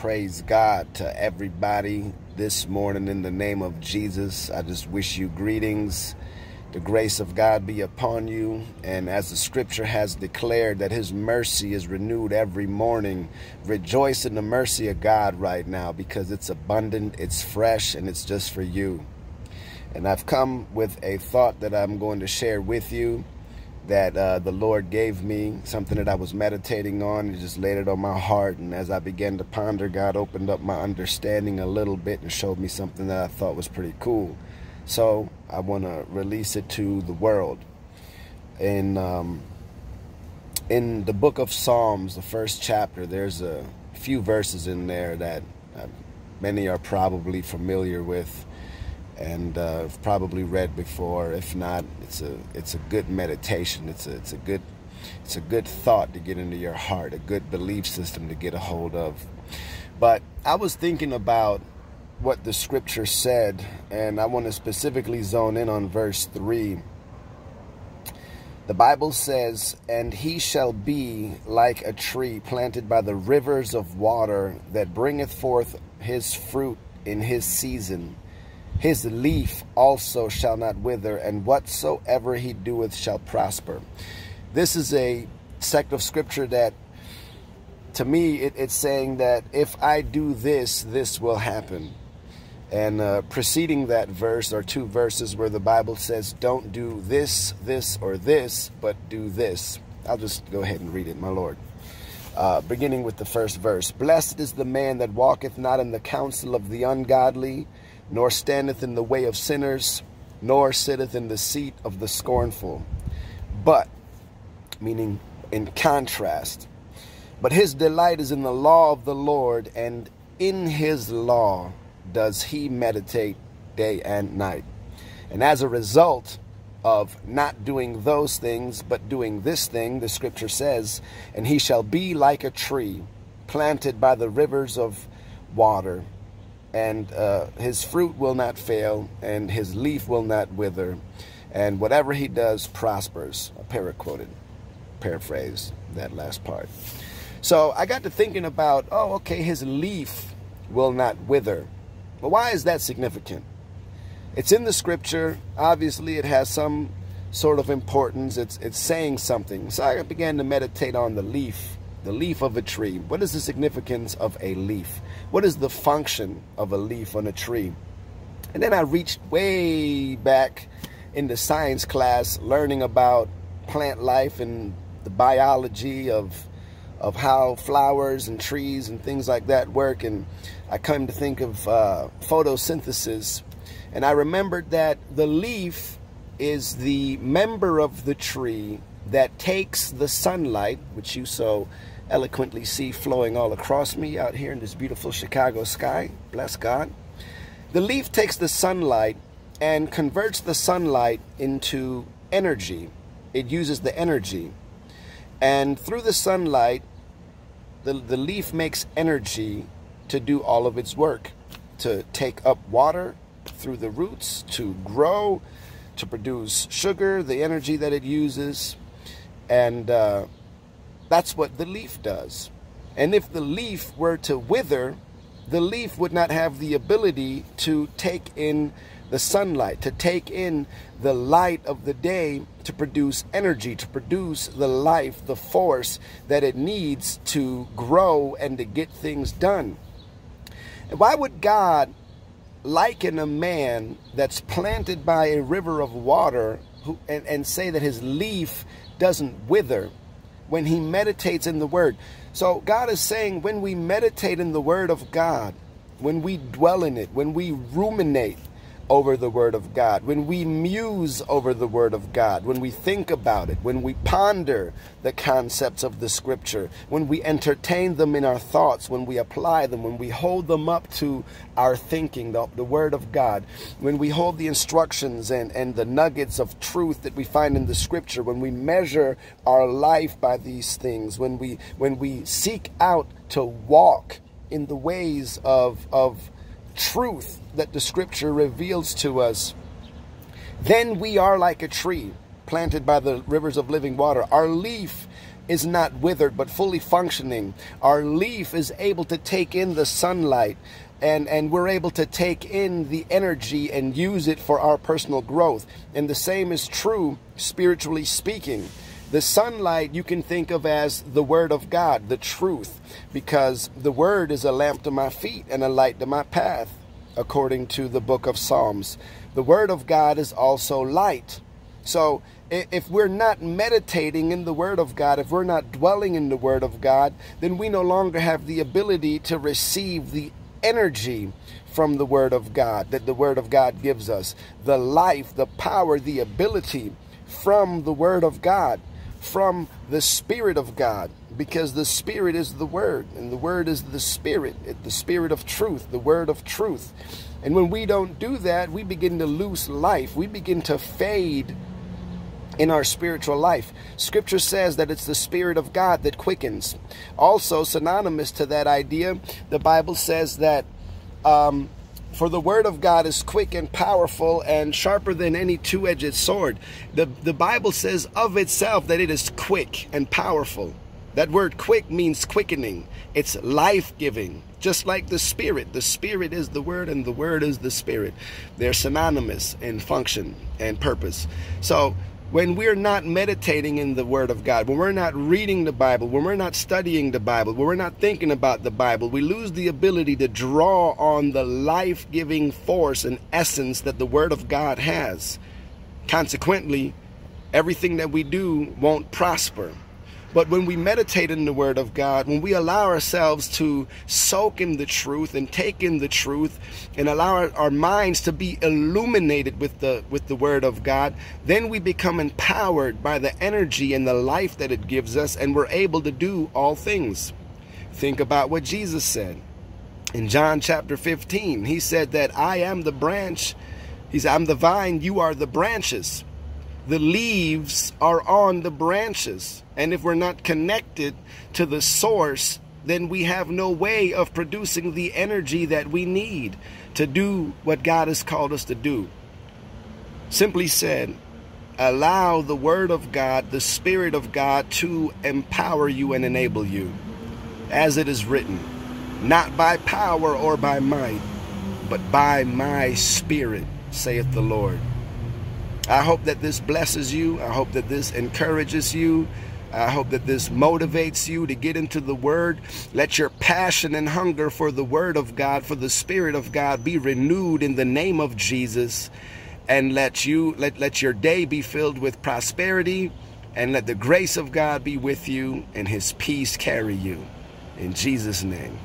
Praise God to everybody this morning in the name of Jesus. I just wish you greetings. The grace of God be upon you. And as the scripture has declared that his mercy is renewed every morning, rejoice in the mercy of God right now because it's abundant, it's fresh, and it's just for you. And I've come with a thought that I'm going to share with you that the Lord gave me, something that I was meditating on. He just laid it on my heart, and as I began to ponder, God opened up my understanding a little bit and showed me something that I thought was pretty cool. So I want to release it to the world. And in the book of Psalms, the first chapter, there's a few verses in there that many are probably familiar with and I've probably read before. If not, it's a good meditation. It's a good thought to get into your heart, a good belief system to get a hold of. But I was thinking about what the scripture said, and I want to specifically zone in on verse 3. The Bible says, "And he shall be like a tree planted by the rivers of water, that bringeth forth his fruit in his season. His leaf also shall not wither, and whatsoever he doeth shall prosper." This is a sect of scripture that, to me, it's saying that if I do this, this will happen. And preceding that verse are two verses where the Bible says, don't do this, this, or this, but do this. I'll just go ahead and read it, my Lord. Beginning with the first verse. "Blessed is the man that walketh not in the counsel of the ungodly, nor standeth in the way of sinners, nor sitteth in the seat of the scornful. But," meaning in contrast, "but his delight is in the law of the Lord, and in his law does he meditate day and night." And as a result of not doing those things, but doing this thing, the scripture says, "And he shall be like a tree planted by the rivers of water, and his fruit will not fail, and his leaf will not wither, and whatever he does prospers." I paraphrased that last part. So I got to thinking about, oh, okay, his leaf will not wither. But why is that significant? It's in the scripture. Obviously, it has some sort of importance. It's saying something. So I began to meditate on the leaf of a tree. What is the significance of a leaf? What is the function of a leaf on a tree? And then I reached way back in the science class, learning about plant life and the biology of how flowers and trees and things like that work. And I come to think of photosynthesis. And I remembered that the leaf is the member of the tree that takes the sunlight, which you so eloquently see flowing all across me out here in this beautiful Chicago sky. Bless God. The leaf takes the sunlight and converts the sunlight into energy. It uses the energy. And through the sunlight, the leaf makes energy to do all of its work, to take up water through the roots, to grow, to produce sugar, the energy that it uses. And that's what the leaf does. And if the leaf were to wither, the leaf would not have the ability to take in the sunlight, to take in the light of the day, to produce energy, to produce the life, the force that it needs to grow and to get things done. And why would God liken a man that's planted by a river of water and say that his leaf doesn't wither when he meditates in the word? So God is saying when we meditate in the word of God, when we dwell in it, when we ruminate over the word of God, when we muse over the word of God, when we think about it, when we ponder the concepts of the scripture, when we entertain them in our thoughts, when we apply them, when we hold them up to our thinking, the word of God, when we hold the instructions and the nuggets of truth that we find in the scripture, when we measure our life by these things, when we seek out to walk in the ways of truth that the scripture reveals to us, then we are like a tree planted by the rivers of living water. Our leaf is not withered but fully functioning. Our leaf is able to take in the sunlight, and we're able to take in the energy and use it for our personal growth. And the same is true spiritually speaking. The sunlight you can think of as the Word of God, the truth, because the Word is a lamp to my feet and a light to my path, according to the book of Psalms. The Word of God is also light. So if we're not meditating in the Word of God, if we're not dwelling in the Word of God, then we no longer have the ability to receive the energy from the Word of God that the Word of God gives us, the life, the power, the ability from the Word of God, from the Spirit of God, because the Spirit is the Word, and the Word is the Spirit of truth, the Word of truth. And when we don't do that, we begin to lose life. We begin to fade in our spiritual life. Scripture says that it's the Spirit of God that quickens. Also, synonymous to that idea, the Bible says that for the Word of God is quick and powerful and sharper than any two-edged sword. The Bible says of itself that it is quick and powerful. That word quick means quickening. It's life-giving, just like the Spirit. The Spirit is the Word, and the Word is the Spirit. They're synonymous in function and purpose. So when we're not meditating in the Word of God, when we're not reading the Bible, when we're not studying the Bible, when we're not thinking about the Bible, we lose the ability to draw on the life-giving force and essence that the Word of God has. Consequently, everything that we do won't prosper. But when we meditate in the Word of God, when we allow ourselves to soak in the truth and take in the truth and allow our minds to be illuminated with the Word of God, then we become empowered by the energy and the life that it gives us, and we're able to do all things. Think about what Jesus said in John chapter 15. He said that I am the branch. He said, I'm the vine, you are the branches. The leaves are on the branches, and if we're not connected to the source, then we have no way of producing the energy that we need to do what God has called us to do. Simply said, allow the Word of God, the Spirit of God, to empower you and enable you, as it is written, not by power or by might, but by my Spirit, saith the Lord. I hope that this blesses you. I hope that this encourages you. I hope that this motivates you to get into the Word. Let your passion and hunger for the Word of God, for the Spirit of God, be renewed in the name of Jesus. And let your day be filled with prosperity. And let the grace of God be with you, and His peace carry you. In Jesus' name.